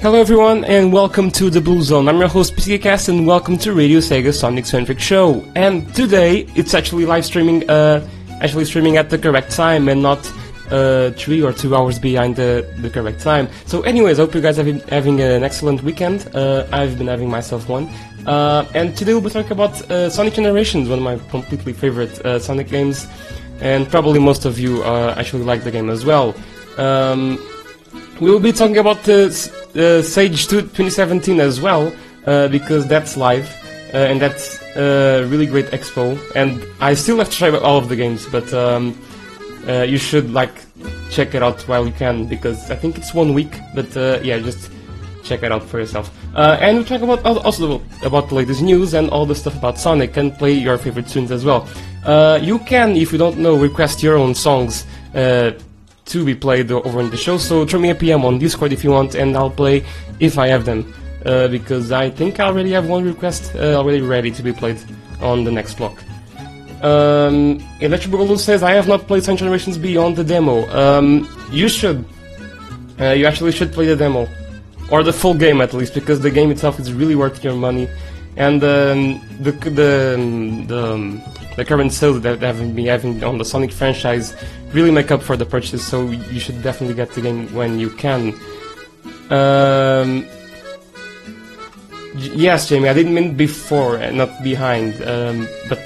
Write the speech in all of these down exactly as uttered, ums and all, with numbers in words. Hello everyone and welcome to The Blue Zone. I'm your host PTCast and welcome to Radio Sega Sonic-centric show. And today it's actually live streaming, uh, actually streaming at the correct time and not uh, three or two hours behind the, the correct time. So anyways, I hope you guys have been having an excellent weekend. Uh, I've been having myself one. Uh, and today we'll be talking about uh, Sonic Generations, one of my completely favorite uh, Sonic games. And probably most of you uh, actually like the game as well. Um, we will be talking about the uh, Sage twenty seventeen as well, uh, because that's live, uh, and that's a really great expo, and I still have to try all of the games, but um, uh, you should like check it out while you can, because I think it's one week, but uh, yeah, just check it out for yourself. Uh, and we'll talk about also about the latest news and all the stuff about Sonic, and play your favorite tunes as well. Uh, you can, if you don't know, request your own songs, uh, to be played over in the show, so throw me a P M on Discord if you want, and I'll play if I have them, uh, because I think I already have one request uh, already ready to be played on the next block. Um, ElectroBoogaloo says, I have not played Sonic Generations beyond the demo. Um, you should. Uh, you actually should play the demo, or the full game at least, because the game itself is really worth your money, and um, the the the the current sales that I've been having on the Sonic franchise really make up for the purchase, so you should definitely get the game when you can. Um, yes, Jamie, I didn't mean before, not behind, um, but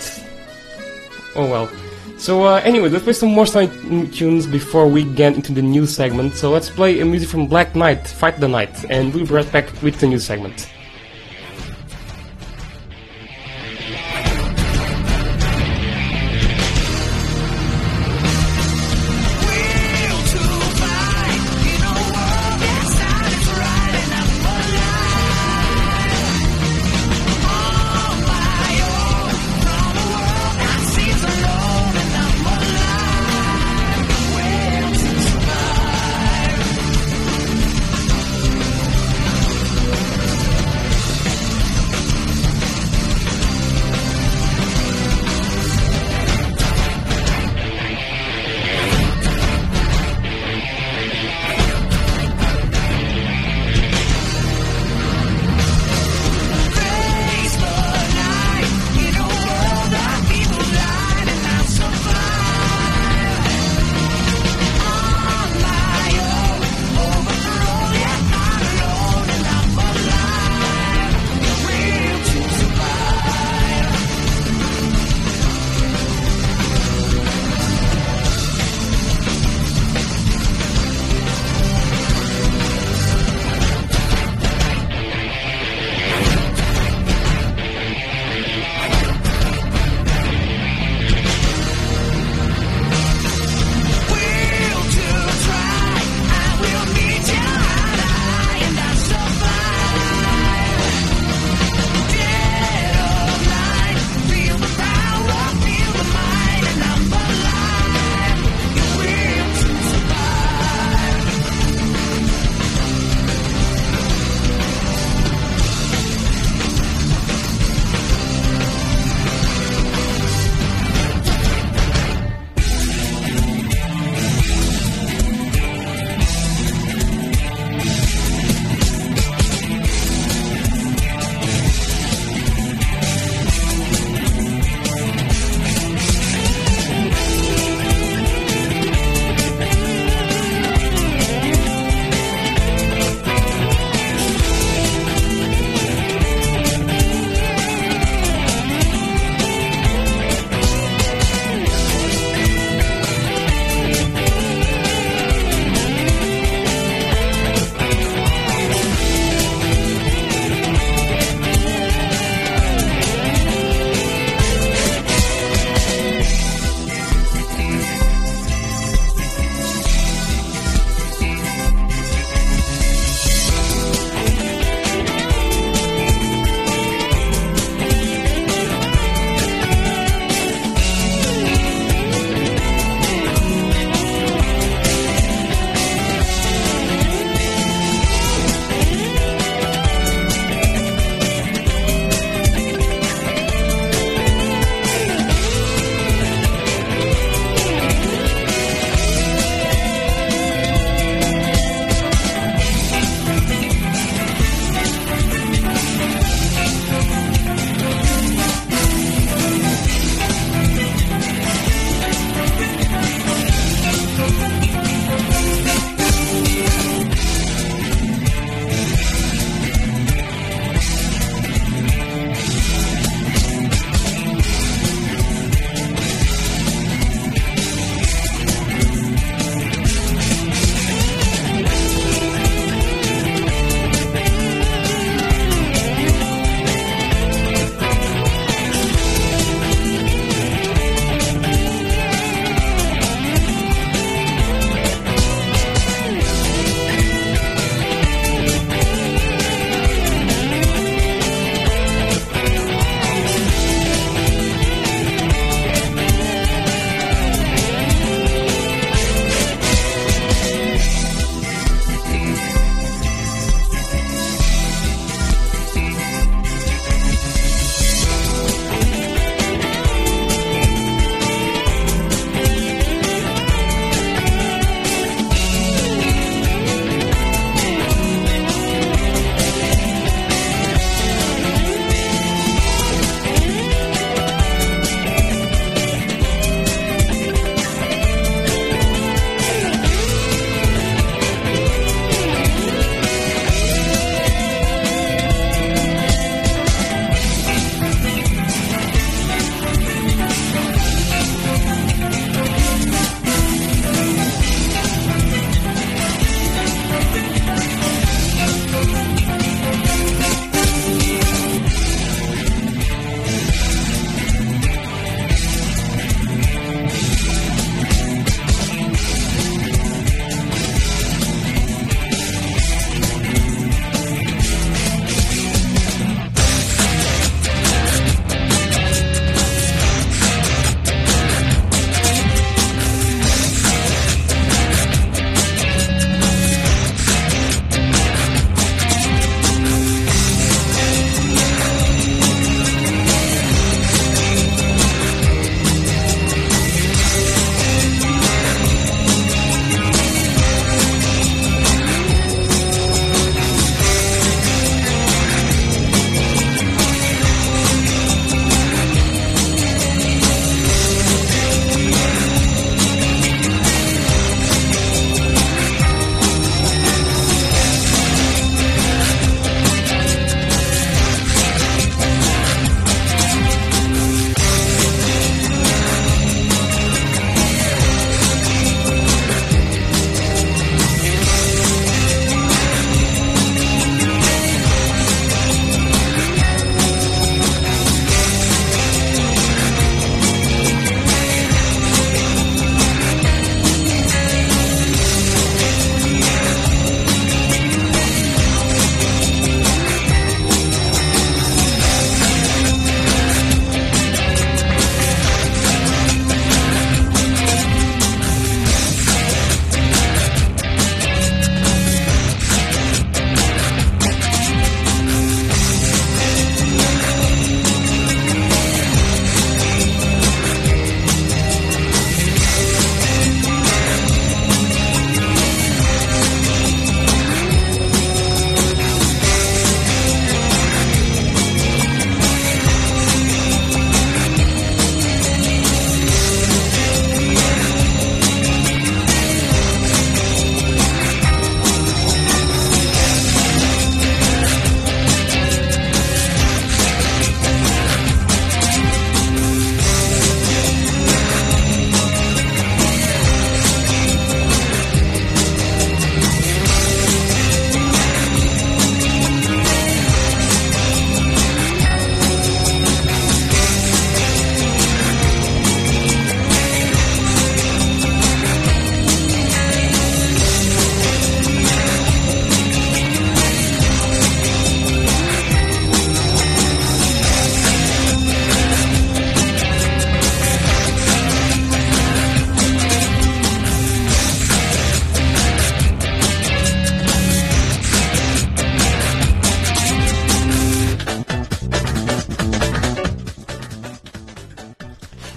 oh well. So uh, anyway, let's play some more Sonic tunes before we get into the new segment. So let's play a music from Black Knight, Fight the Night, and we'll be right back with the new segment.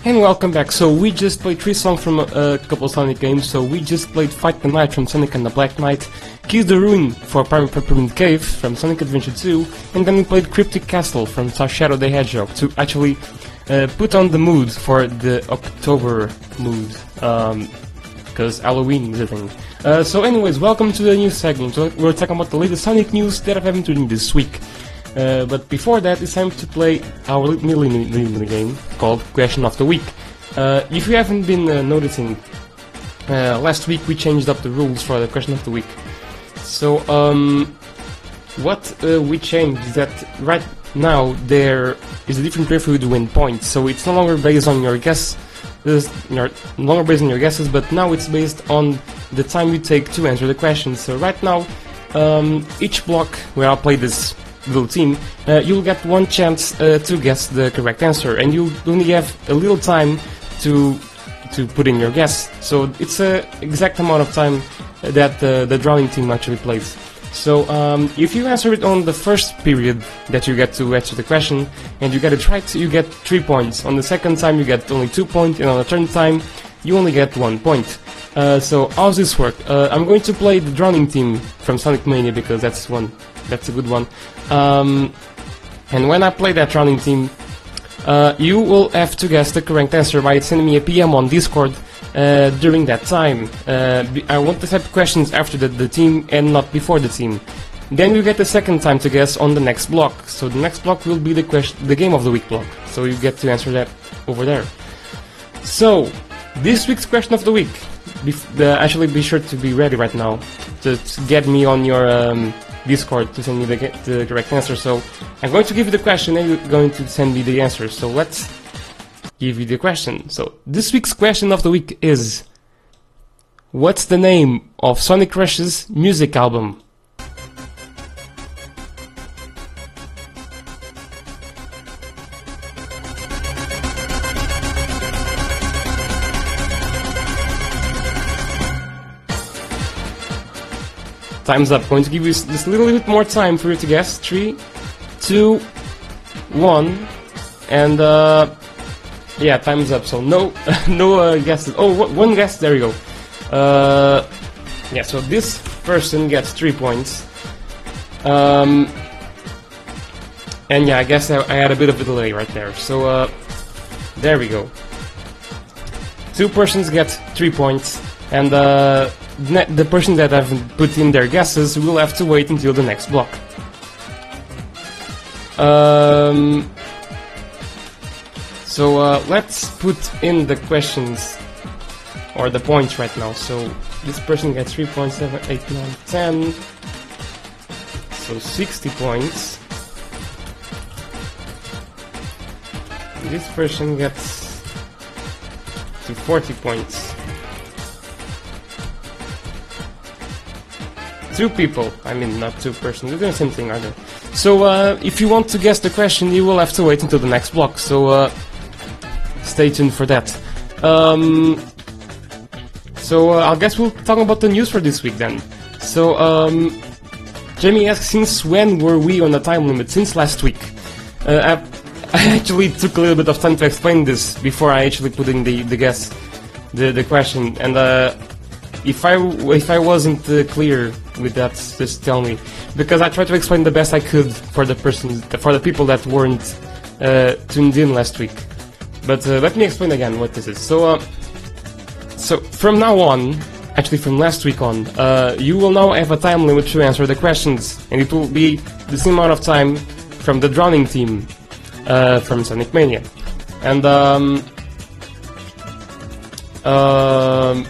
And welcome back. So we just played three songs from a, a couple Sonic games. So we just played Fight the Night from Sonic and the Black Knight, Kiss the Ruin for Pirate Peppermint Cave from Sonic Adventure two, and then we played Cryptic Castle from Shadow the Hedgehog to actually uh, put on the mood for the October mood. Um, because Halloween is a thing. Uh, so anyways, welcome to the new segment. We're talking about the latest Sonic news that I've happened during this week. Uh, but before that, it's time to play our mini mini game called Question of the Week. Uh, if you haven't been uh, noticing, uh, last week we changed up the rules for the Question of the Week. So, um, what uh, we changed is that right now there is a different way for you to win points. So it's no longer based on your guess, This is no longer based on your guesses, but now it's based on the time you take to answer the question. So right now, um, each block where I play this little team, uh, you'll get one chance uh, to guess the correct answer, and you only have a little time to to put in your guess. So it's a exact amount of time that uh, the drawing team actually plays. So um, if you answer it on the first period that you get to answer the question, and you get it right, you get three points. On the second time, you get only two points, and on the third time, you only get one point. Uh, so how's this work? Uh, I'm going to play the drowning team from Sonic Mania because that's one, that's a good one. Um, and when I play that drowning team, uh, you will have to guess the correct answer by sending me a P M on Discord. Uh, during that time, uh, I want to accept questions after the, the team and not before the team. Then you get the second time to guess on the next block. So the next block will be the question, the game of the week block. So you get to answer that over there. So this week's question of the week. Bef- uh, actually, be sure to be ready right now. Just get me on your um, Discord to send me the, ge- the correct answer. So I'm going to give you the question, and you're going to send me the answer. So let's give you the question. So this week's question of the week is: what's the name of Sonic Rush's music album? Time's up. I'm going to give you just a little bit more time for you to guess. Three, two, one, and uh. Yeah, time's up. So no, no uh, guesses. Oh, w- one guess. There you go. Uh, yeah. So this person gets three points. Um, and yeah, I guess I, I had a bit of a delay right there. So uh, there we go. Two persons get three points, and uh, ne- the person that haven't put in their guesses will have to wait until the next block. Um. So uh, let's put in the questions, or the points right now. So this person gets three, seven, eight, nine, ten, so sixty points. This person gets to forty points. Two people, I mean not two persons, they're doing the same thing, are they? So uh, if you want to guess the question, you will have to wait until the next block, so uh, stay tuned for that. Um, so uh, I guess we'll talk about the news for this week then. So um, Jamie asks, since when were we on the time limit? Since last week. Uh, I, I actually took a little bit of time to explain this before I actually put in the, the guess, the, the question. And uh, if I if I wasn't uh, clear with that, just tell me, because I tried to explain the best I could for the person, for the people that weren't uh, tuned in last week. But uh, let me explain again what this is. So, uh, so from now on, actually from last week on, uh, you will now have a time limit to answer the questions, and it will be the same amount of time from the drowning team uh, from Sonic Mania. And um, uh,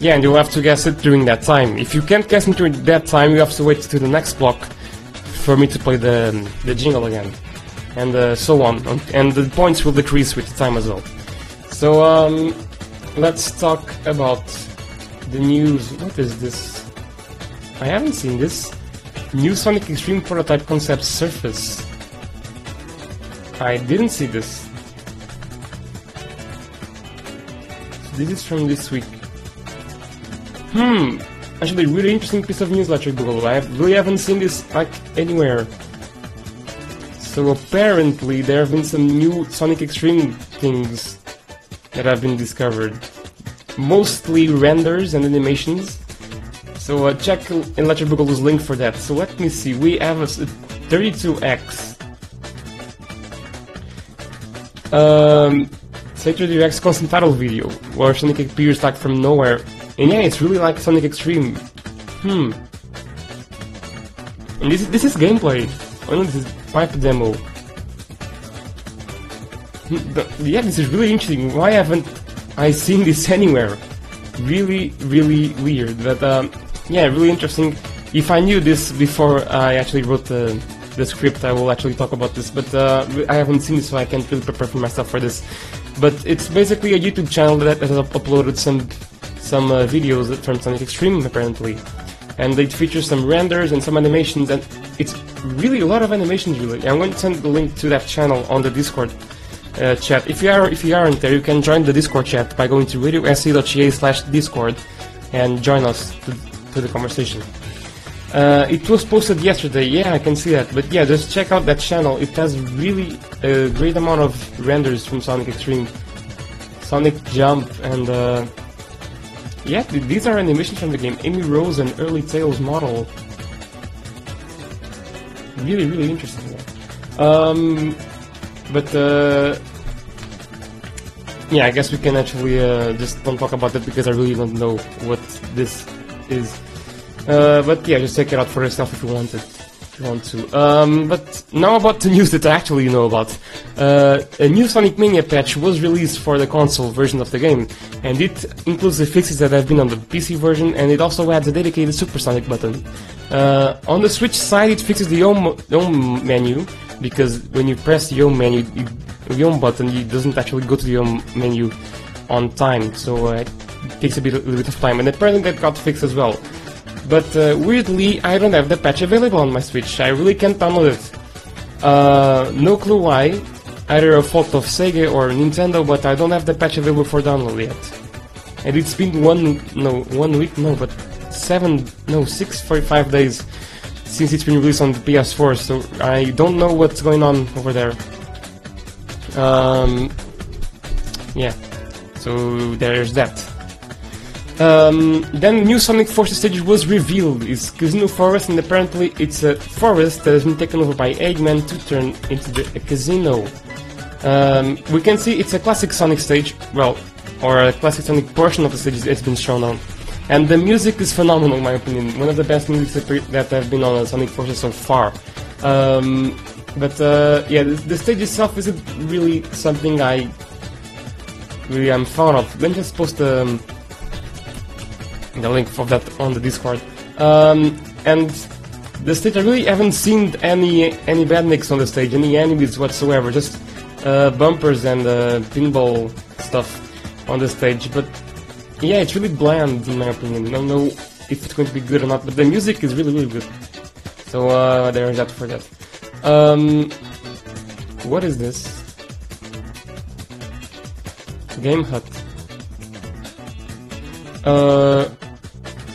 yeah, and you'll have to guess it during that time. If you can't guess it during that time, you have to wait to the next block for me to play the the jingle again. And uh, so on, and the points will decrease with time as well. So um, let's talk about the news. What is this? I haven't seen this. New Sonic X-treme prototype concept surface. I didn't see this. This is from this week. Hmm. Actually, really interesting piece of news, ElectroBoogaloo. I really haven't seen this like anywhere. So apparently there have been some new Sonic X-treme things that have been discovered. Mostly renders and animations. So uh, check ElectroBoogaloo's link for that. So let me see, we have a thirty-two X. Um, Sage thirty-two X custom title video, where Sonic appears like from nowhere. And yeah, it's really like Sonic X-treme. Hmm. And this is, this is gameplay. Oh no, this is pipe demo. But yeah, this is really interesting. Why haven't I seen this anywhere? Really, really weird. But um, yeah, really interesting. If I knew this before I actually wrote the, the script, I will actually talk about this. But uh, I haven't seen this, so I can't really prepare for myself for this. But it's basically a YouTube channel that has uploaded some some uh, videos from Sonic X-treme, apparently. And they feature some renders and some animations, and it's really a lot of animations, really. I'm going to send the link to that channel on the Discord uh, chat. If you are, if you aren't there, you can join the Discord chat by going to radio s c dot c a slash discord and join us to, to the conversation. Uh, it was posted yesterday, yeah, I can see that. But yeah, just check out that channel. It has really a great amount of renders from Sonic X-treme, Sonic Jump, and... Uh, yeah, these are animations from the game. Amy Rose and early Tails model. Really, really interesting. Yeah. Um, but uh, yeah, I guess we can actually uh, just don't talk about that because I really don't know what this is. Uh, but yeah, just check it out for yourself if you want it, if you want to. Um, but now about the news that I actually know about. Uh, a new Sonic Mania patch was released for the console version of the game, and it includes the fixes that have been on the P C version, and it also adds a dedicated Super Sonic button. Uh, on the Switch side, it fixes the home, home menu, because when you press the home menu, it, the home button, it doesn't actually go to the home menu on time, so uh, it takes a bit, a little bit of time, and apparently that got fixed as well. But uh, weirdly, I don't have the patch available on my Switch. I really can't download it. Uh, no clue why. Either a fault of Sega or Nintendo, but I don't have the patch available for download yet. And it's been one no one week no, but seven no six forty-five days since it's been released on the P S four. So I don't know what's going on over there. Um, yeah. So there's that. Um, then new Sonic Forces stage was revealed. It's Casino Forest, and apparently it's a forest that has been taken over by Eggman to turn into the, a casino. Um, we can see it's a classic Sonic stage, well, or a classic Sonic portion of the stage that's been shown on. And the music is phenomenal, in my opinion. One of the best music that have been on Sonic Forces so far. Um, but uh, yeah, the, the stage itself isn't really something I really am fond of. Let me just post the... Um, the link for that on the Discord. Um, and the stage, I really haven't seen any any badniks on the stage, any enemies whatsoever, just uh, bumpers and uh, pinball stuff on the stage. But yeah, it's really bland in my opinion. I don't know if it's going to be good or not, but the music is really, really good. So uh, there's that for that. Um, what is this? Game Hut. Uh,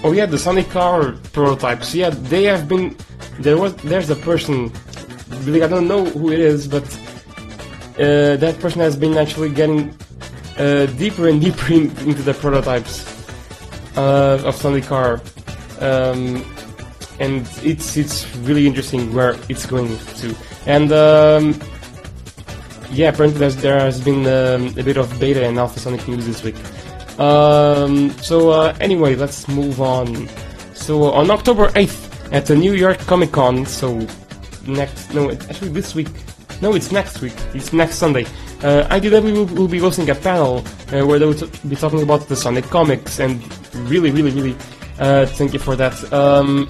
oh yeah, the Sonic car prototypes. Yeah, they have been. There was. There's a person. Like, I don't know who it is, but uh, that person has been actually getting uh, deeper and deeper in, into the prototypes uh, of Sonic car, um, and it's it's really interesting where it's going to. And um, yeah, apparently there's, there has been um, a bit of beta and alpha Sonic news this week. Um, so uh, anyway, let's move on. So uh, on October eighth at the New York Comic-Con, so next, no, actually this week, no, it's next week, it's next Sunday, uh, I D W will, will be hosting a panel uh, where they will t- be talking about the Sonic comics, and really, really, really, uh, thank you for that, um,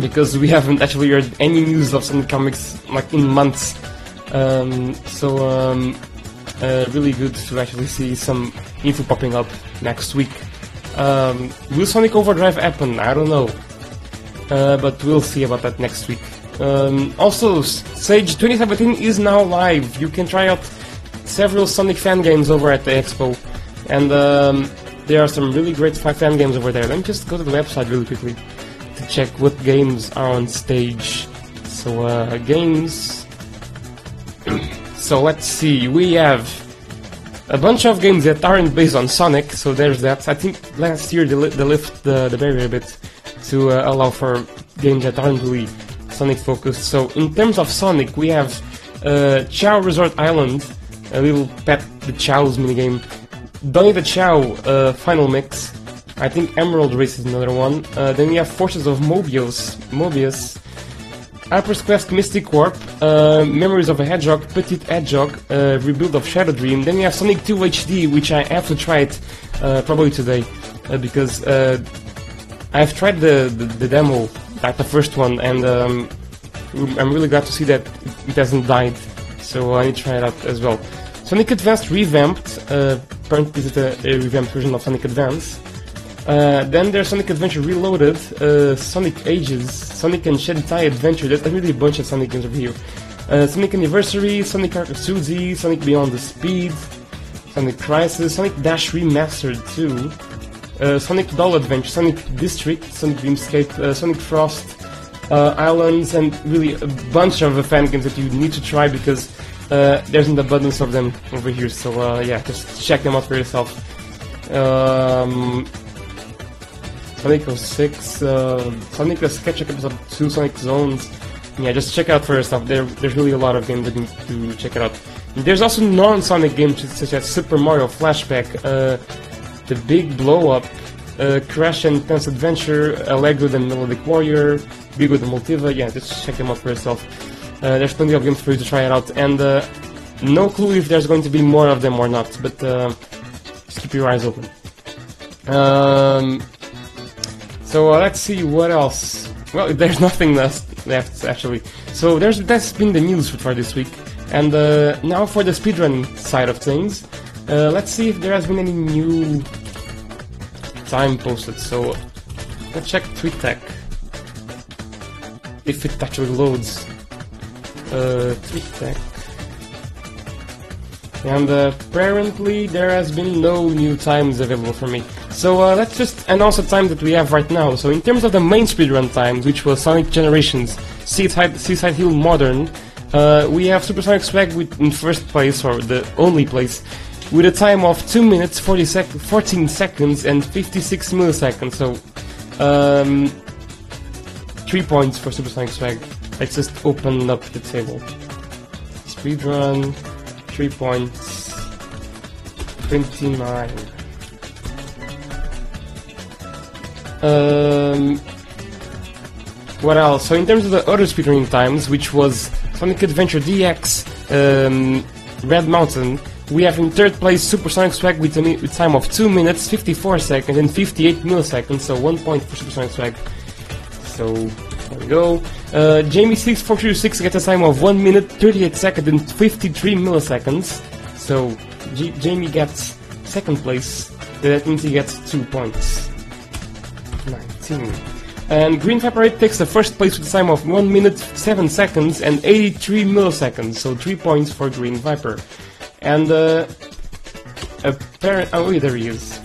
because we haven't actually heard any news of Sonic comics, like, in months, um, so, um, Uh, really good to actually see some info popping up next week. Um, will Sonic Overdrive happen? I don't know. Uh, but we'll see about that next week. Um, also, Sage twenty seventeen is now live. You can try out several Sonic fan games over at the Expo. And um, there are some really great fan games over there. Let me just go to the website really quickly to check what games are on stage. So, uh, games... So let's see, we have a bunch of games that aren't based on Sonic, so there's that. I think last year they, li- they lifted the, the barrier a bit to uh, allow for games that aren't really Sonic-focused. So in terms of Sonic, we have uh, Chao Resort Island, a little Pet the Chao's minigame, Donny the Chao uh, Final Mix, I think Emerald Race is another one, uh, then we have Forces of Mobius, Mobius, Hyper's Quest Mystic Warp, uh, Memories of a Hedgehog, Petit Hedgehog, uh, Rebuild of Shadow Dream, then we have Sonic two H D, which I have to try it uh, probably today, uh, because uh, I've tried the, the, the demo, like the first one, and um, I'm really glad to see that it hasn't died, so I need to try it out as well. Sonic Advance Revamped, uh, apparently this is a, a revamped version of Sonic Advance. Uh, then there's Sonic Adventure Reloaded, uh, Sonic Ages, Sonic and Shed Tie Adventure, that's really a bunch of Sonic games over here. Uh, Sonic Anniversary, Sonic Arc of Suzy, Sonic Beyond the Speed, Sonic Crisis, Sonic Dash Remastered two, uh, Sonic Doll Adventure, Sonic District, Sonic Dreamscape, uh, Sonic Frost, uh, Islands, and really a bunch of uh, fan games that you need to try because uh, there's an abundance of them over here, so uh, yeah, just check them out for yourself. Um... Sonic oh six, uh, Sonic the Sketchup Episode two, Sonic Zones. Yeah, just check out for yourself. There, there's really a lot of games that need to check it out. There's also non-Sonic games such as Super Mario Flashback, uh, The Big Blow Up, uh, Crash and Dance Adventure, Allegro the Melodic Warrior, Bigo the Multiva. Yeah, just check them out for yourself. Uh, there's plenty of games for you to try it out, and uh, no clue if there's going to be more of them or not. But uh, just keep your eyes open. Um. So uh, let's see what else. Well, there's nothing left actually. So there's that's been the news for this week. And uh, now for the speedrun side of things, uh, let's see if there has been any new time posted. So let's check TweetTech if it actually loads. Uh, TweetTech. And uh, apparently there has been no new times available for me. So uh, let's just announce the time that we have right now. So in terms of the main speedrun times, which was Sonic Generations, Seaside, Seaside Hill Modern, uh, we have Supersonic Swag with, in first place, or the only place, with a time of two minutes, forty sec- fourteen seconds and fifty-six milliseconds. So um, three points for Supersonic Swag. Let's just open up the table. Speedrun... Three points, twenty-nine. Um, what else? So in terms of the other speedrunning times, which was Sonic Adventure D X, um, Red Mountain, we have in third place Supersonic Swag with a mi- with time of two minutes, fifty-four seconds and fifty-eight milliseconds, so one point for Supersonic Swag. So... there we go. Uh, Jamie six four three six gets a time of one minute, thirty-eight seconds and fifty-three milliseconds. So, G- Jamie gets second place. That means he gets two points. nineteen. And Green Pepper eight takes the first place with a time of one minute, seven seconds and eighty-three milliseconds. So, three points for Green Viper. And, uh... Appar- oh, wait, there he is.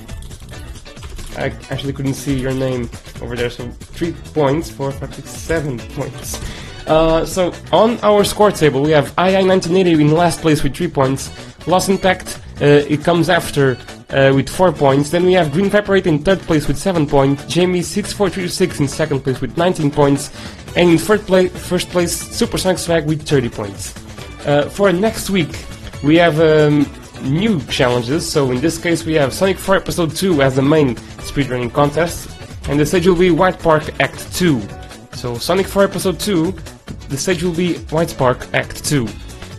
I actually couldn't see your name over there, so three points, four, five, six, seven points. Uh, so, on our score table, we have I I nineteen eighty in last place with three points, Lost Impact, uh, it comes after uh, with four points, then we have Green Viperate in third place with seven points, Jamie six four three six in second place with nineteen points, and in third pla- first place, Supersonic Swag with thirty points. Uh, for next week, we have... Um, new challenges, so in this case we have Sonic four Episode two as the main speedrunning contest, and the stage will be White Park Act two. So Sonic four Episode two, the stage will be White Park Act two.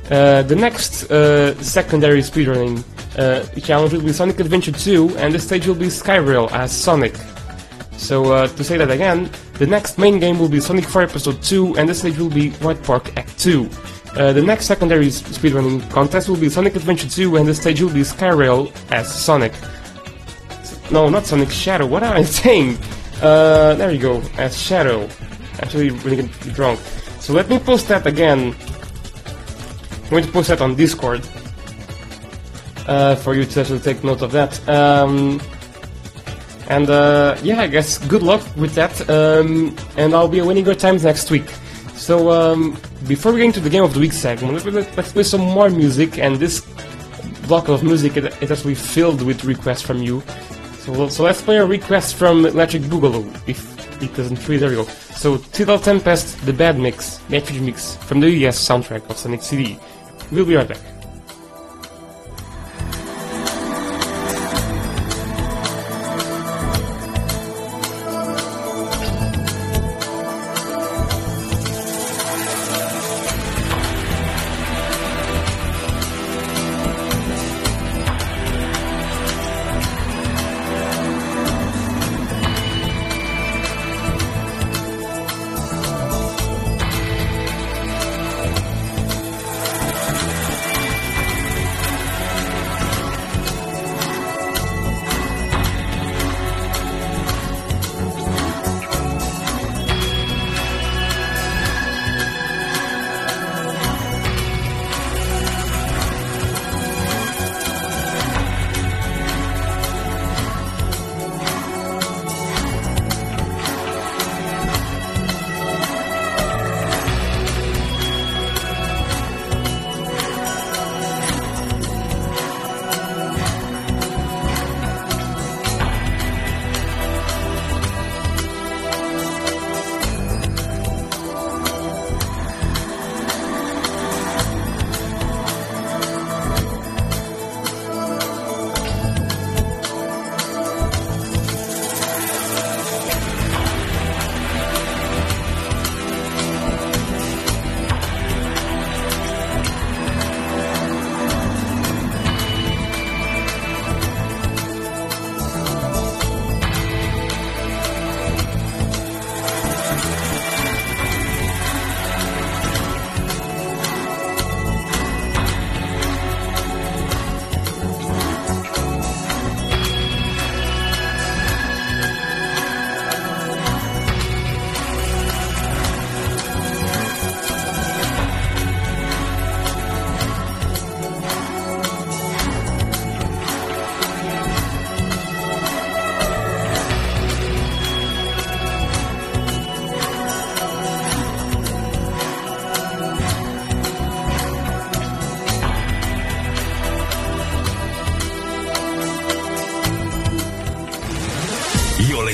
Uh, the next uh, secondary speedrunning uh, challenge will be Sonic Adventure two, and the stage will be Skyrail as Sonic. So uh, to say that again, the next main game will be Sonic four Episode two, and the stage will be White Park Act two. Uh, the next secondary speedrunning contest will be Sonic Adventure two, and the stage will be Skyrail as Sonic. No, not Sonic, Shadow, what am I saying? Uh, there you go, as Shadow. Actually, really get wrong. So let me post that again. I'm going to post that on Discord. Uh, for you to actually take note of that. Um, and uh, yeah, I guess good luck with that. Um, and I'll be winning your times next week. So, um, before we get into the Game of the Week segment, let's play some more music, and this block of music is actually filled with requests from you. So, so let's play a request from ElectroBoogaloo, if it doesn't freeze. There you go. So, Tidal Tempest, the Bad Mix, Refuge Mix, from the U S soundtrack of Sonic C D. We'll be right back.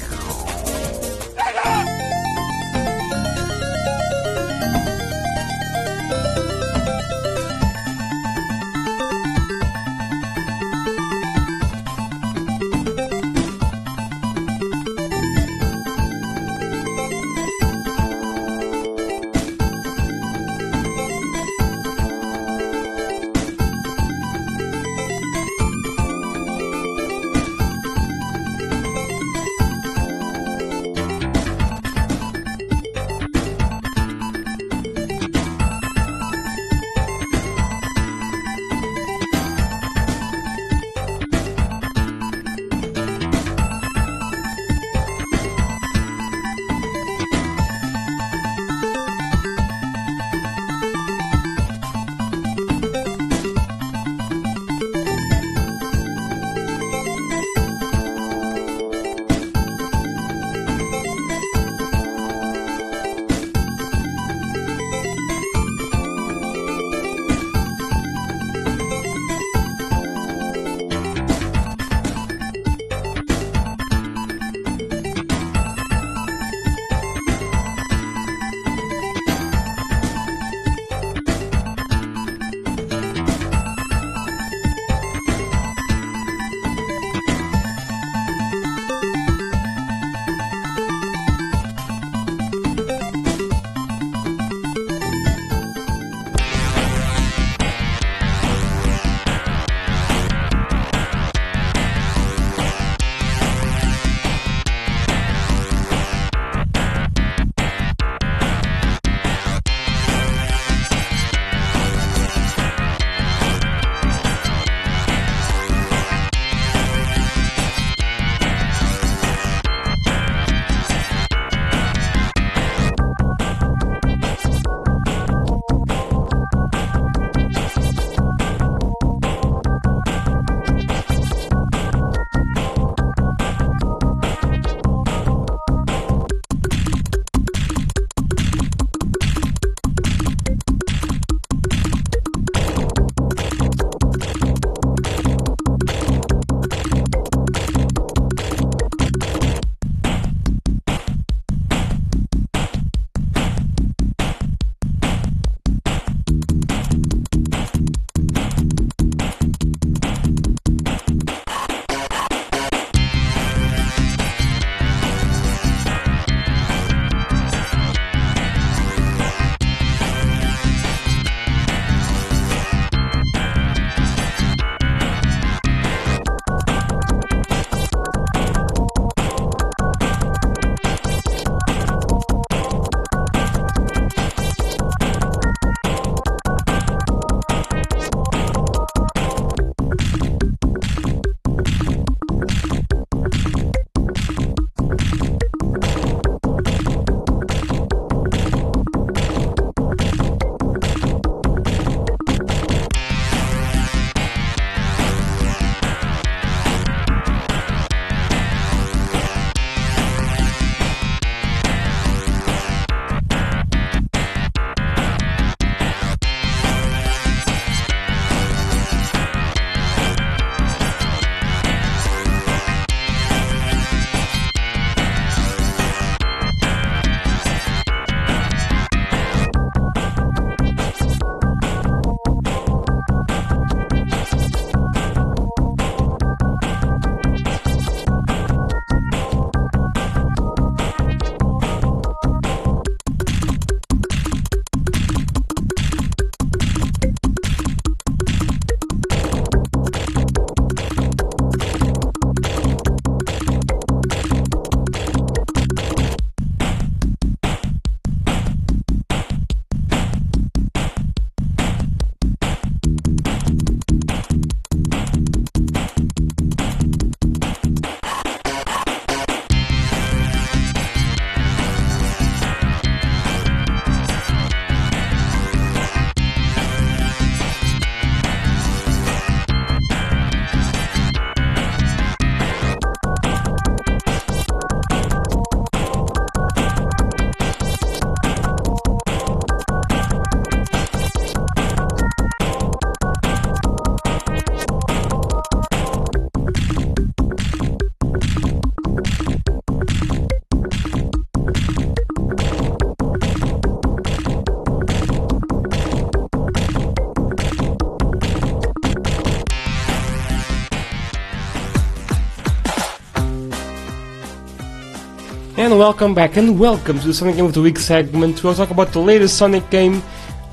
And welcome back, and welcome to the Sonic Game of the Week segment, where I'll talk about the latest Sonic game.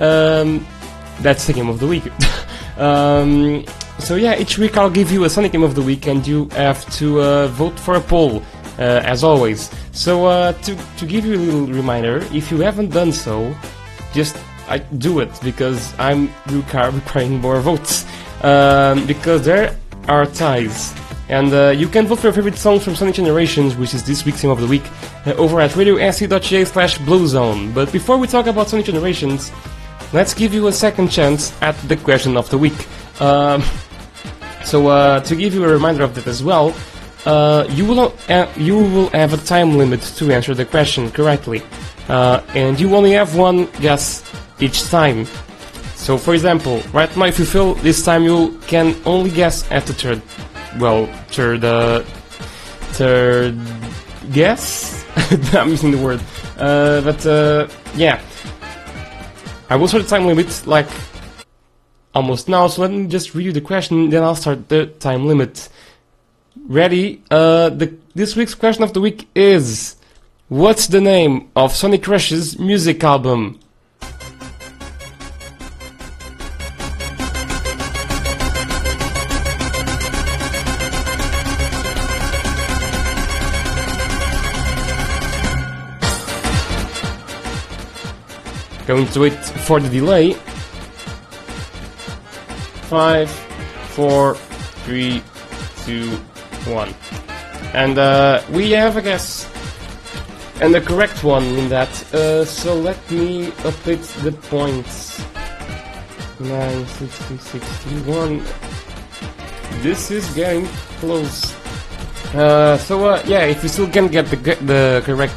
Um, that's the Game of the Week. um, so yeah, each week I'll give you a Sonic Game of the Week, and you have to uh, vote for a poll, uh, as always. So uh, to, to give you a little reminder, if you haven't done so, just I, do it, because I'm requiring more votes. Um, because there are ties. And uh, you can vote for your favorite songs from Sonic Generations, which is this week's Game of the Week, uh, over at radio s c dot j a slash blue zone. But before we talk about Sonic Generations, let's give you a second chance at the question of the week. Um, so uh, to give you a reminder of that as well, uh, you will uh, you will have a time limit to answer the question correctly, uh, and you only have one guess each time. So for example, right now if you fail this time, you can only guess at the third. Well, third, uh, third guess? I'm using the word. Uh, but, uh, yeah. I will start the time limit, like, almost now, so let me just read you the question, then I'll start the time limit. Ready? Uh, the, this week's question of the week is... What's the name of Sonic Rush's music album? Going to wait for the delay. Five, four, three, two, one. And uh, we have a guess. And the correct one in that. Uh, so let me update the points. Nine, sixty, sixty-one. This is getting close. Uh, so uh, yeah, if you still can't get the, the correct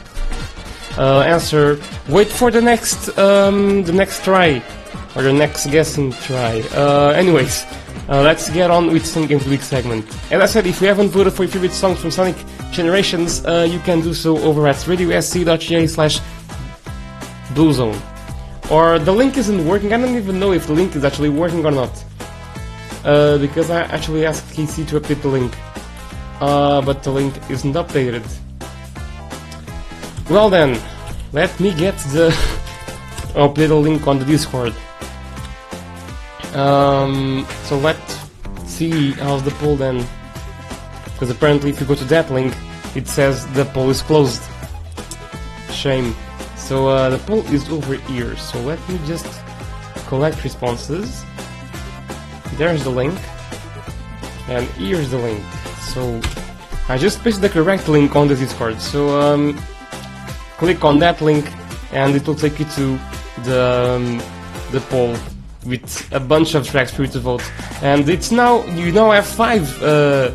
Uh, answer, wait for the next um, the next try, or the next guessing try. Uh, anyways, uh, let's get on with Sonic Game of the Week segment. As I said, if you haven't voted for your favorite songs from Sonic Generations, uh, you can do so over at radio s c dot j a slash blue zone. Or the link isn't working. I don't even know if the link is actually working or not, uh, because I actually asked K C to update the link, uh, but the link isn't updated. Well then, let me get the update the link on the Discord. Um, so let's see how's the poll then. Because apparently if you go to that link, it says the poll is closed. Shame. So uh, the poll is over here, so let me just collect responses. There's the link. And here's the link. So, I just pasted the correct link on the Discord, so um... click on that link, and it will take you to the um, the poll with a bunch of tracks for you to vote. And it's now you now have five uh,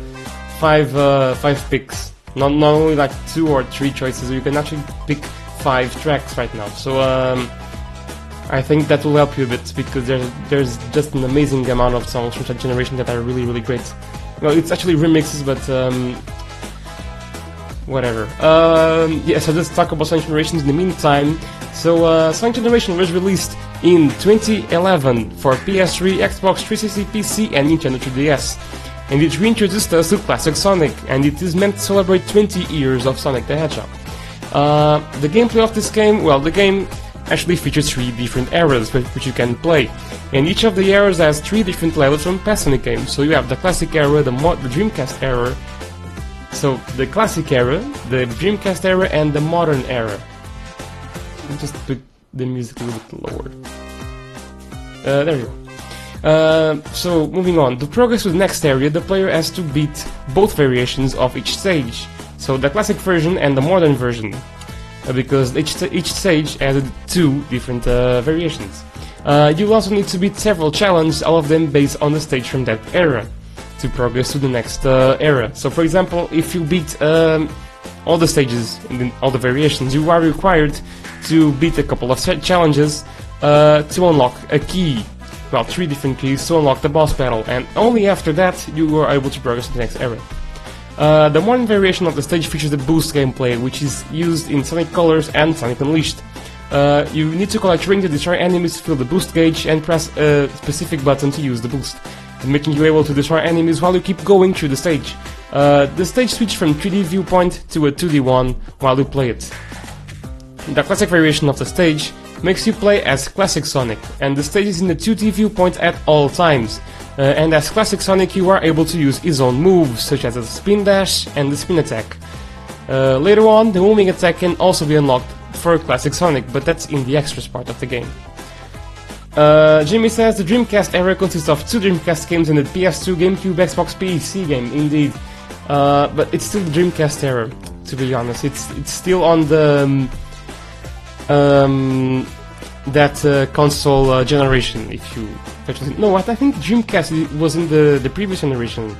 five uh, five picks. Not not only like two or three choices. You can actually pick five tracks right now. So um, I think that will help you a bit, because there's there's just an amazing amount of songs from that generation that are really really great. Well, it's actually remixes, but. Um, Whatever. Um, yeah, so let's talk about Sonic Generations in the meantime. So, uh, Sonic Generation was released in twenty eleven for P S three, Xbox three sixty, P C, and Nintendo three D S. And it reintroduced us to classic Sonic, and it is meant to celebrate twenty years of Sonic the Hedgehog. Uh, the gameplay of this game, well, the game actually features three different eras which you can play. And each of the eras has three different levels from past Sonic games. So you have the classic era, the, mod- the Dreamcast era, So, the classic era, the Dreamcast era, and the modern era. I'll just put the music a little bit lower. Uh, there you go. Uh, so, moving on. To progress to the next area, the player has to beat both variations of each stage. So, the classic version and the modern version. Uh, because each, each stage added two different uh, variations. Uh, you also need to beat several challenges, all of them based on the stage from that era, to progress to the next uh, era. So, for example, if you beat um, all the stages and all the variations, you are required to beat a couple of challenges uh, to unlock a key. Well, three different keys to unlock the boss battle, and only after that you are able to progress to the next era. Uh, the modern variation of the stage features the boost gameplay, which is used in Sonic Colors and Sonic Unleashed. Uh, you need to collect rings to destroy enemies to fill the boost gauge and press a specific button to use the boost, making you able to destroy enemies while you keep going through the stage. Uh, the stage switched from three D viewpoint to a two D one while you play it. The classic variation of the stage makes you play as Classic Sonic, and the stage is in the two D viewpoint at all times, uh, and as Classic Sonic you are able to use his own moves, such as the spin dash and the spin attack. Uh, later on, the moving attack can also be unlocked for Classic Sonic, but that's in the extras part of the game. Uh, Jimmy says the Dreamcast era consists of two Dreamcast games and a P S two, GameCube, Xbox, P C game. Indeed, uh, but it's still the Dreamcast era. To be honest, it's it's still on the um, um, that uh, console uh, generation. If you no, what I think Dreamcast was in the, the previous generation.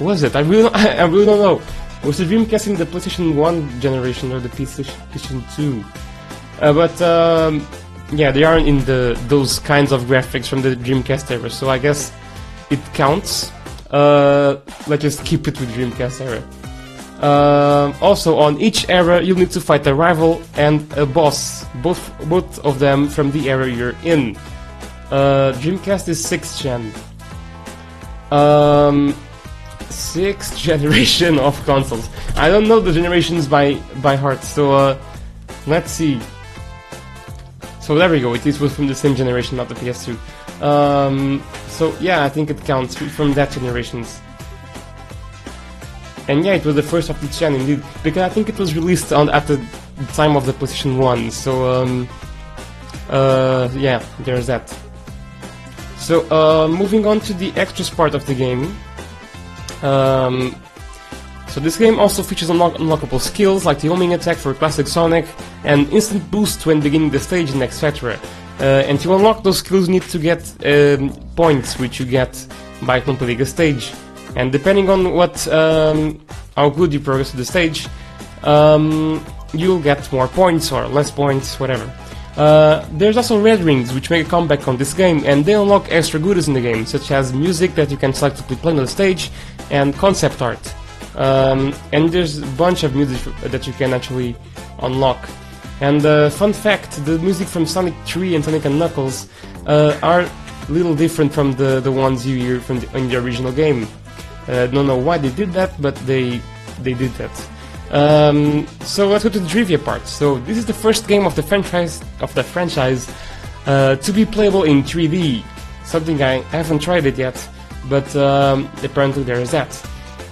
Was it? I really don't, I really don't know. Was the Dreamcast in the PlayStation one generation or the PlayStation two? Uh, but. Um, Yeah, they aren't in the those kinds of graphics from the Dreamcast era, so I guess it counts. Uh, let's just keep it with Dreamcast era. Uh, also, on each era, you'll need to fight a rival and a boss, both both of them from the era you're in. Uh, Dreamcast is sixth gen. Um, sixth generation of consoles. I don't know the generations by, by heart, so uh, let's see. So there we go, it is from the same generation, not the P S two. Um, so yeah, I think it counts from that generations. And yeah, it was the first of the gen indeed, because I think it was released on at the time of the PlayStation one, so um, uh, yeah, there's that. So uh, moving on to the extras part of the game. Um, So this game also features unlock- unlockable skills like the homing attack for Classic Sonic and instant boost when beginning the stage and et cetera. Uh, and to unlock those skills you need to get um, points, which you get by completing a stage. And depending on what um, how good you progress to the stage, um, you'll get more points or less points, whatever. Uh, there's also red rings, which make a comeback on this game, and they unlock extra goodies in the game, such as music that you can select to play on the stage and concept art. Um, and there's a bunch of music that you can actually unlock. And uh, fun fact, the music from Sonic three and Sonic and Knuckles uh, are a little different from the, the ones you hear from the, in the original game. I uh, don't know why they did that, but they they did that. Um, so let's go to the trivia part. So this is the first game of the franchise of the franchise uh, to be playable in three D. Something I haven't tried it yet, but um, apparently there is that.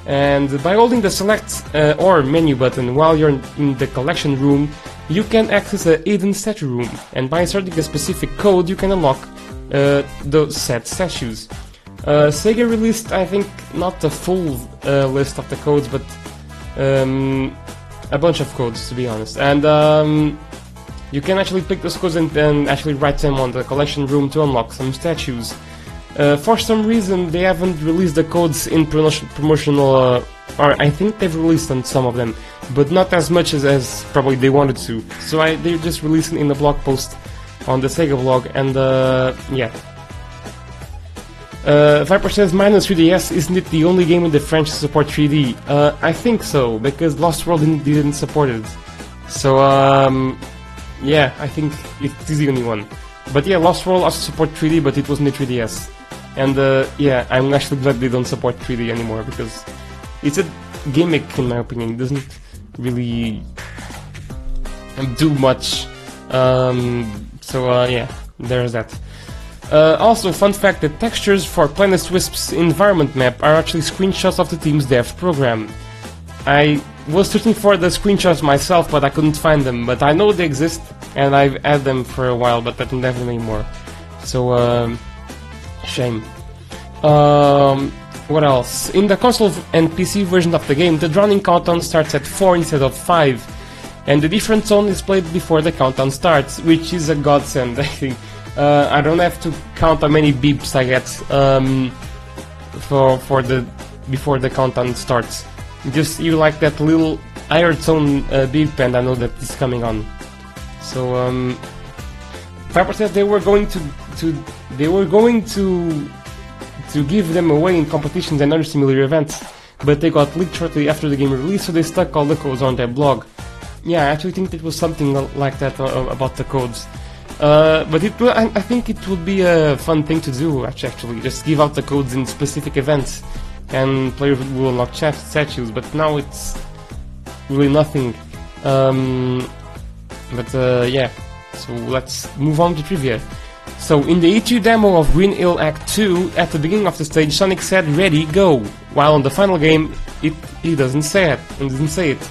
And by holding the select uh, or menu button while you're in the collection room, you can access a hidden statue room, and by inserting a specific code you can unlock uh, those set statues. Uh, Sega released, I think, not the full uh, list of the codes, but um, a bunch of codes, to be honest. And um, you can actually pick those codes and then actually write them on the collection room to unlock some statues. Uh, for some reason, they haven't released the codes in promotion, promotional... Uh, or I think they've released on some of them, but not as much as, as probably they wanted to. So I, they're just releasing in the blog post on the Sega blog, and uh, yeah. Uh, Viper says, minus three D S, isn't it the only game in the French to support three D? Uh, I think so, because Lost World didn't, didn't support it. So, um, yeah, I think it is the only one. But yeah, Lost World also supports three D, but it wasn't the three D S. And uh, yeah, I'm actually glad they don't support three D anymore, because it's a gimmick, in my opinion. It doesn't really do much. Um, so uh, yeah, there's that. Uh, also, fun fact, the textures for Planet Wisp's environment map are actually screenshots of the team's dev program. I was searching for the screenshots myself, but I couldn't find them. But I know they exist, and I've had them for a while, but I don't have them anymore. So, um, shame. Um, what else? In the console and P C version of the game, the drowning countdown starts at four instead of five. And the different zone is played before the countdown starts, which is a godsend, I think. Uh, I don't have to count how many beeps I get um, for, for the before the countdown starts. Just you like that little higher tone uh, beep, and I know that it's coming on. So um, Viper says they were going to, to they were going to to give them away in competitions and other similar events, but they got leaked shortly after the game release, so they stuck all the codes on their blog. Yeah, I actually think it was something like that uh, about the codes. Uh, but it, I, I think it would be a fun thing to do. Actually, just give out the codes in specific events. and players will unlock chests, statues, but now it's really nothing. Um, but uh, yeah, so let's move on to trivia. So, in the E two demo of Green Hill Act two, at the beginning of the stage, Sonic said, "Ready, go," while on the final game, it he doesn't say it. He doesn't say it.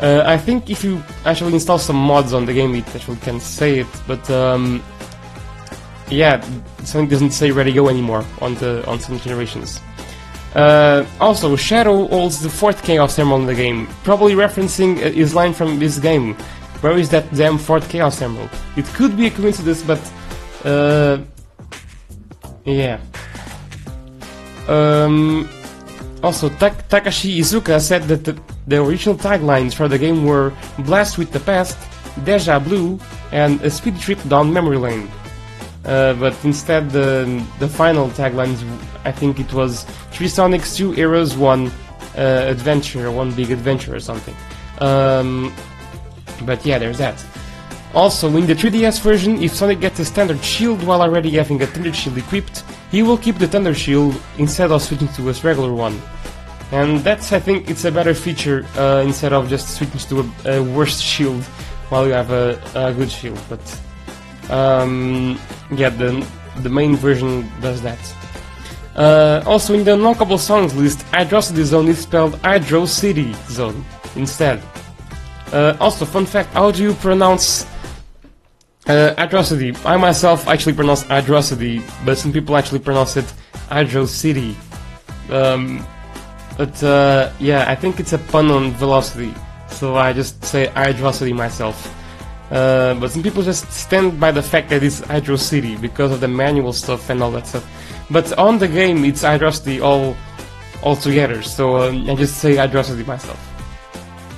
Uh, I think if you actually install some mods on the game, it actually can say it, but um, yeah, Sonic doesn't say "Ready, go" anymore on the on Sonic Generations. Uh, also, Shadow holds the fourth Chaos Emerald in the game, probably referencing uh, his line from this game, "Where is that damn fourth Chaos Emerald?" It could be a coincidence, but... Uh, yeah. Um, also, tak- Takashi Iizuka said that the, the original taglines for the game were "Blast with the Past," "Deja Blue," and "A Speed Trip Down Memory Lane." Uh, but instead, the the final taglines, I think it was "Three Sonics, Two Heroes, One uh, Adventure," one big adventure or something. Um, but yeah, there's that. Also, in the three D S version, if Sonic gets a standard shield while already having a thunder shield equipped, he will keep the thunder shield instead of switching to a regular one. And that's, I think, it's a better feature uh, instead of just switching to a, a worse shield while you have a, a good shield. But um, yeah, the the main version does that. Uh, also, in the unlockable songs list, Hydrocity Zone is spelled Hydrocity Zone instead. Uh, also, fun fact: how do you pronounce Uh, Hydrocity? I myself actually pronounce Hydrocity, but some people actually pronounce it Hydrocity. Um, but uh, yeah, I think it's a pun on velocity, so I just say Hydrocity myself. Uh, but some people just stand by the fact that it's Hydrocity because of the manual stuff and all that stuff. But on the game, it's Hydrocity all all together, so um, I just say Hydrocity myself.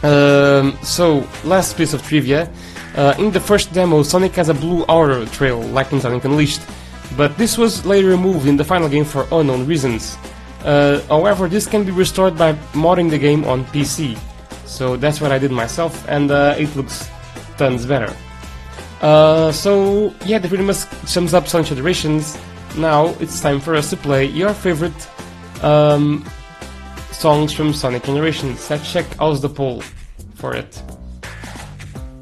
Um, so, last piece of trivia. Uh, in the first demo, Sonic has a blue aura trail, like in Sonic Unleashed, but this was later removed in the final game for unknown reasons. Uh, however, this can be restored by modding the game on P C, so that's what I did myself, and uh, it looks tons better. Uh, so, yeah, that pretty much sums up Sonic Generations. Now it's time for us to play your favorite um, songs from Sonic Generations. Let's check out the poll for it.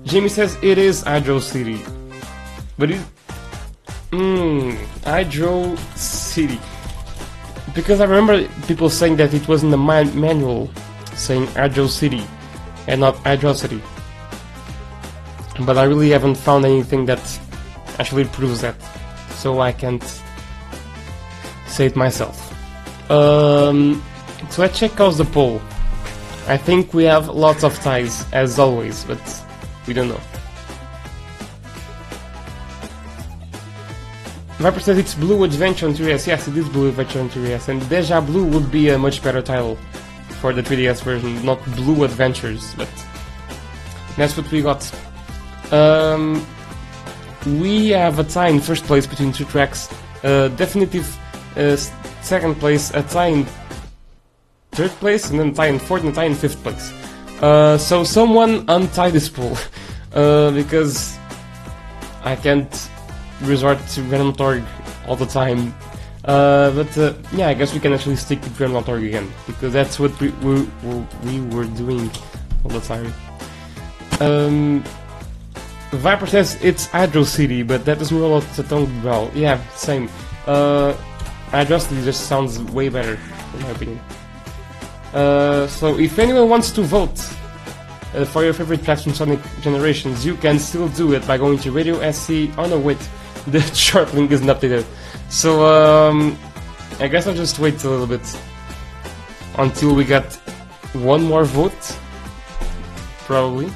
Jimmy says it is Hydrocity, but it... Mmm... Hydrocity. Because I remember people saying that it was in the man- manual saying Hydrocity and not Hydrocity. But I really haven't found anything that actually proves that, so I can't say it myself. Um, so let's check out the poll. I think we have lots of ties, as always, but... we don't know. Viper says it's Blue Adventure on three D S. Yes, it is Blue Adventure on three D S. And Deja Blue would be a much better title for the three D S version, not Blue Adventures, but that's what we got. Um, we have a tie in first place between two tracks. Uh, definitive uh, second place, a tie in third place, and then a tie in fourth and a tie in fifth place. Uh, so someone untie this pool, uh, because I can't resort to random dot org all the time. Uh, but uh, yeah, I guess we can actually stick with random dot org again, because that's what we, we, we were doing all the time. Um, Viper says it's Hydrocity, but that doesn't roll out the tongue well. Yeah, same. Uh, Hydrocity just sounds way better, in my opinion. Uh, so if anyone wants to vote uh, for your favorite tracks from Sonic Generations, you can still do it by going to Radio S C. Oh no, wait, the chart link isn't updated. So um, I guess I'll just wait a little bit until we get one more vote, probably.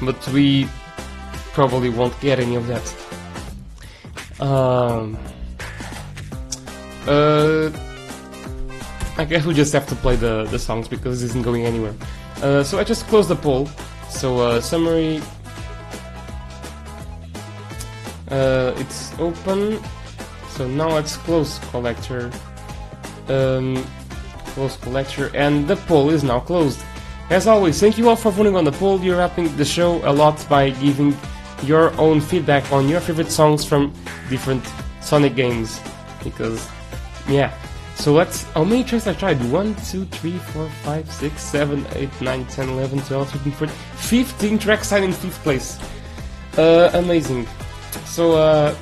But we probably won't get any of that. Um. Uh. I guess we just have to play the, the songs because it isn't going anywhere. Uh, so I just closed the poll. So uh, summary... Uh, it's open. So now it's close collector. Um, close collector. And the poll is now closed. As always, thank you all for voting on the poll. You're helping the show a lot by giving your own feedback on your favorite songs from different Sonic games. Because, yeah. So let's, how many tries I tried? one, two, three, four, five, six, seven, eight, nine, ten, eleven, twelve, thirteen, fourteen, fifteen tracks I'm in fifth place. Uh, amazing. So, uh,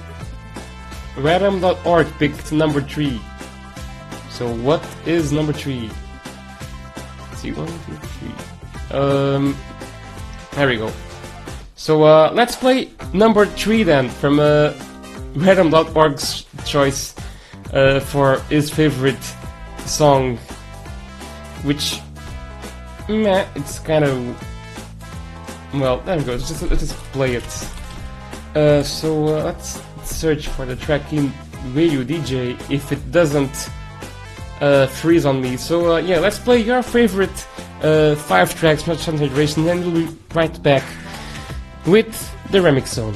random dot org picked number three. So what is number three? Let's see, one, two, three. Um, there we go. So, uh, let's play number three then, from, uh, random dot org's choice. Uh, for his favorite song, which, meh, it's kind of, well, there we go, let's just, let's just play it. Uh, so uh, let's search for the track in Radio D J if it doesn't uh, freeze on me. So uh, yeah, let's play your favorite uh, five tracks, not some generation, then we'll be right back with the Remix Zone.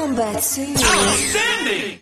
Number two. Outstanding!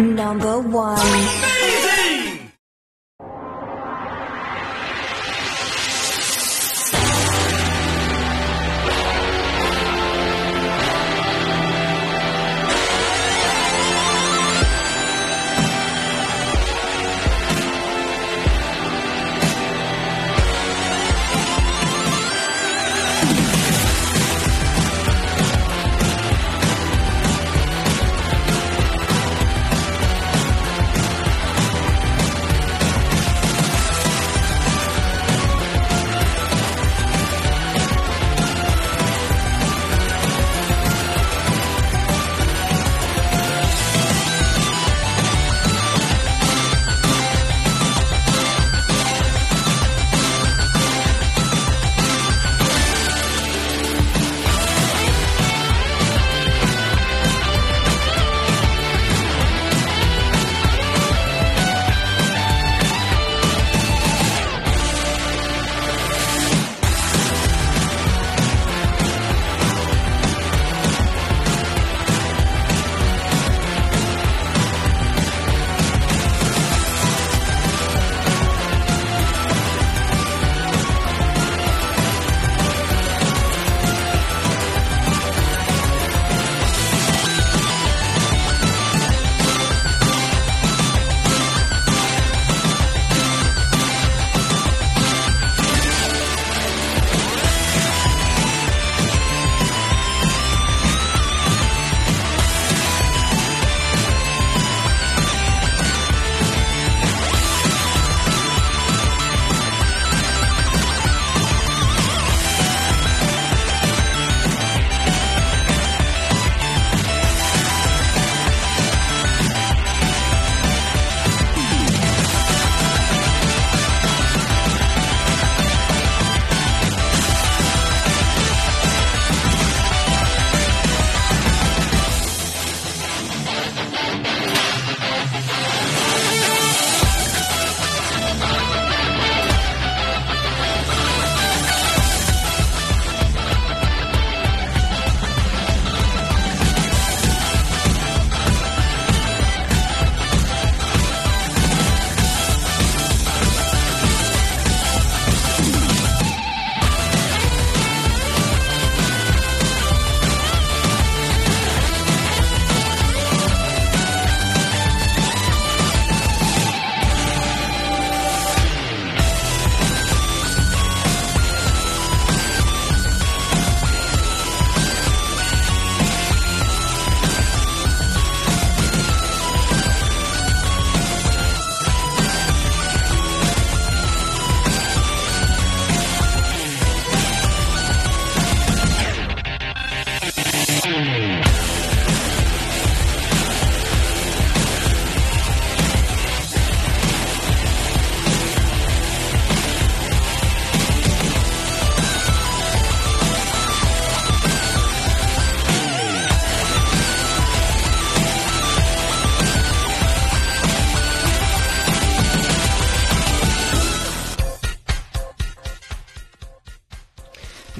Number one. Amazing!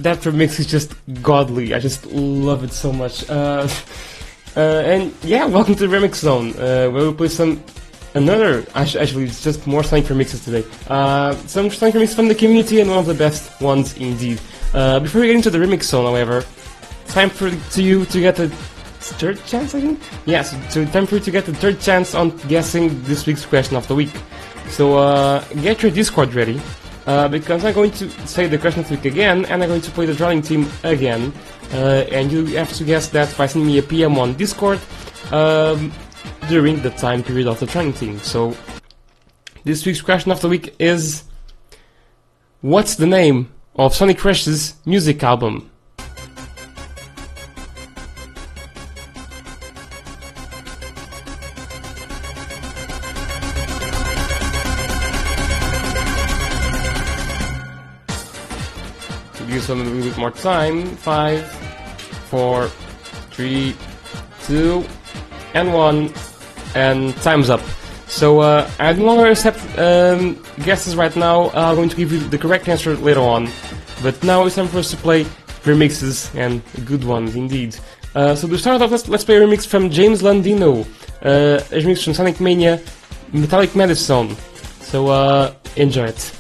that remix is just godly. I just love it so much. Uh, uh, and yeah, welcome to the Remix Zone, uh, where we play some another. Actually, it's just more Sonic remixes today. Uh, some Sonic remixes from the community, and one of the best ones indeed. Uh, before we get into the Remix Zone, however, time for to you to get a third chance, I think. Yes, yeah, so, so time for you to get a third chance on guessing this week's question of the week. So uh, get your Discord ready. Uh, because I'm going to say the question of the week again, and I'm going to play the drawing team again, uh, and you have to guess that by sending me a P M on Discord um, during the time period of the drawing team. So this week's question of the week is: what's the name of Sonic Crash's music album? A little bit more time. Five, four, three, two, and one, and time's up. So uh, I no longer accept um, guesses right now. I'm going to give you the correct answer later on. But now it's time for us to play remixes, and good ones indeed. Uh, so to start off, let's, let's play a remix from James Landino, uh, a remix from Sonic Mania, Metallic Medicine. So uh, enjoy it.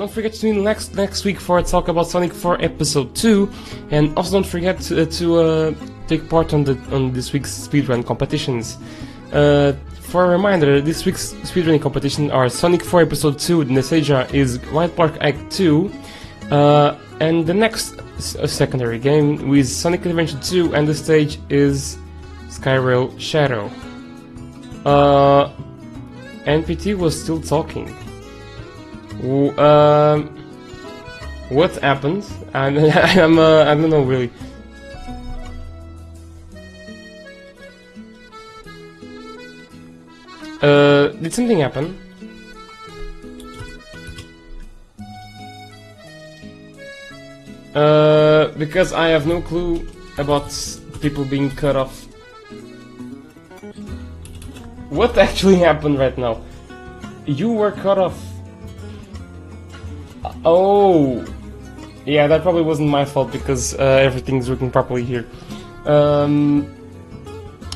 don't forget to tune in next, next week for a talk about Sonic four Episode two, and also don't forget to, uh, to uh, take part on, the, on this week's speedrun competitions. Uh, for a reminder, this week's speedrunning competition are Sonic four Episode two with Neseja is White Park Act two, uh, and the next secondary game with Sonic Adventure two, and the stage is Skyrail Shadow. Uh, N P T was still talking. W um, what happened? I'm, I'm uh, I don't know really. Uh, did something happen? Uh, because I have no clue about people being cut off. What actually happened right now? You were cut off. Oh, yeah, that probably wasn't my fault because uh, everything's working properly here. Um,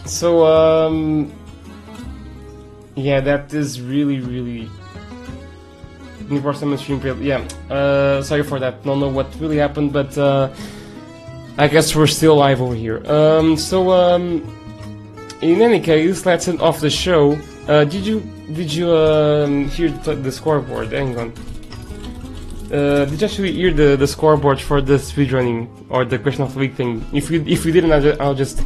so, um, yeah, that is really, really. Yeah, uh, sorry for that. Don't know what really happened, but uh, I guess we're still live over here. Um, so, um, in any case, let's end off the show. Uh, did you did you um, hear the scoreboard? Hang on. Uh, did you actually hear the, the scoreboard for the speedrunning or the question of the week thing? If you if you didn't, I'll just, I'll just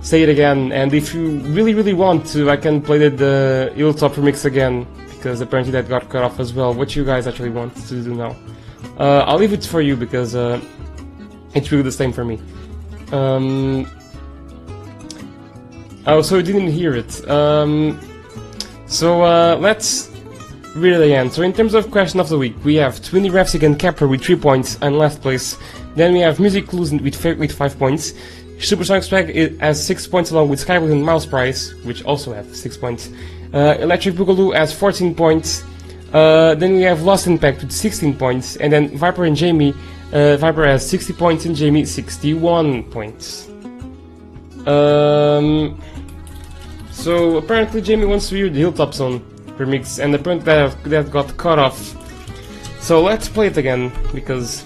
say it again. And if you really really want to, I can play the, the Hilltop remix again because apparently that got cut off as well. What you guys actually want to do now? Uh, I'll leave it for you because uh, it's really the same for me. Um, oh, so you didn't hear it. Um, so uh, let's. Really again. So in terms of question of the week, we have twenty Refsig and Capra with three points and last place. Then we have Music Clues with with five points. Supersonic Swag has six points along with Skyblue and Mouse Price, which also have six points. Uh, ElectroBoogaloo has fourteen points. Uh, then we have Lost Impact with sixteen points, and then Viper and Jamie. Uh, Viper has sixty points and Jamie sixty-one points. Um. So apparently Jamie wants to hear the Hilltop Zone remix, and the point that, that got cut off. So let's play it again because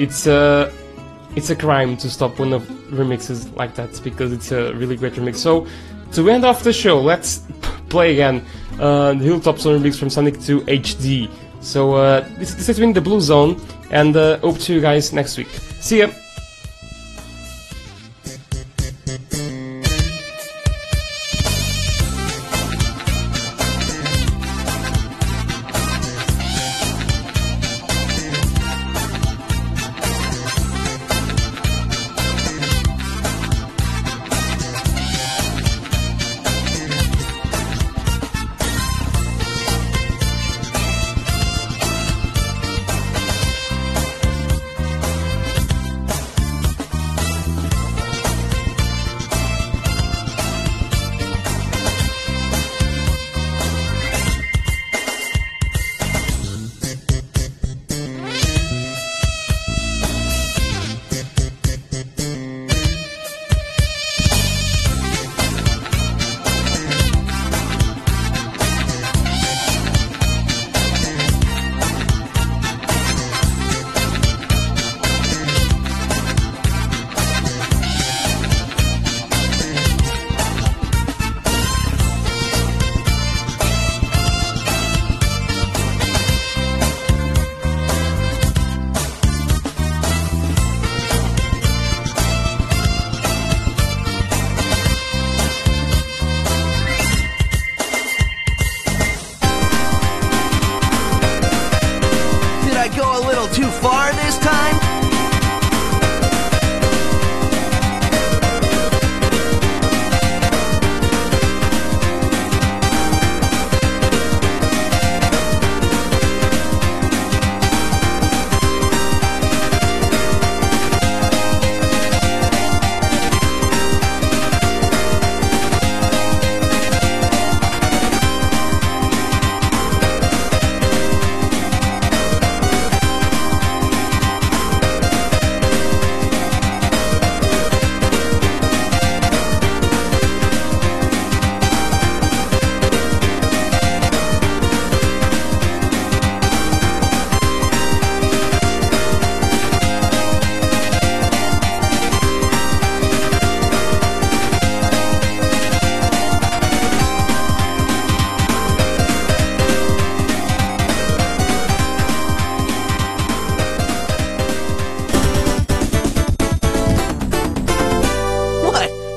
it's a it's a crime to stop one of remixes like that because it's a really great remix. So to end off the show, let's play again uh, the Hilltop Zone remix from Sonic two H D. So uh, this, this has been the Blue Zone, and uh, hope to you guys next week. See ya.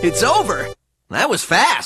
It's over! That was fast!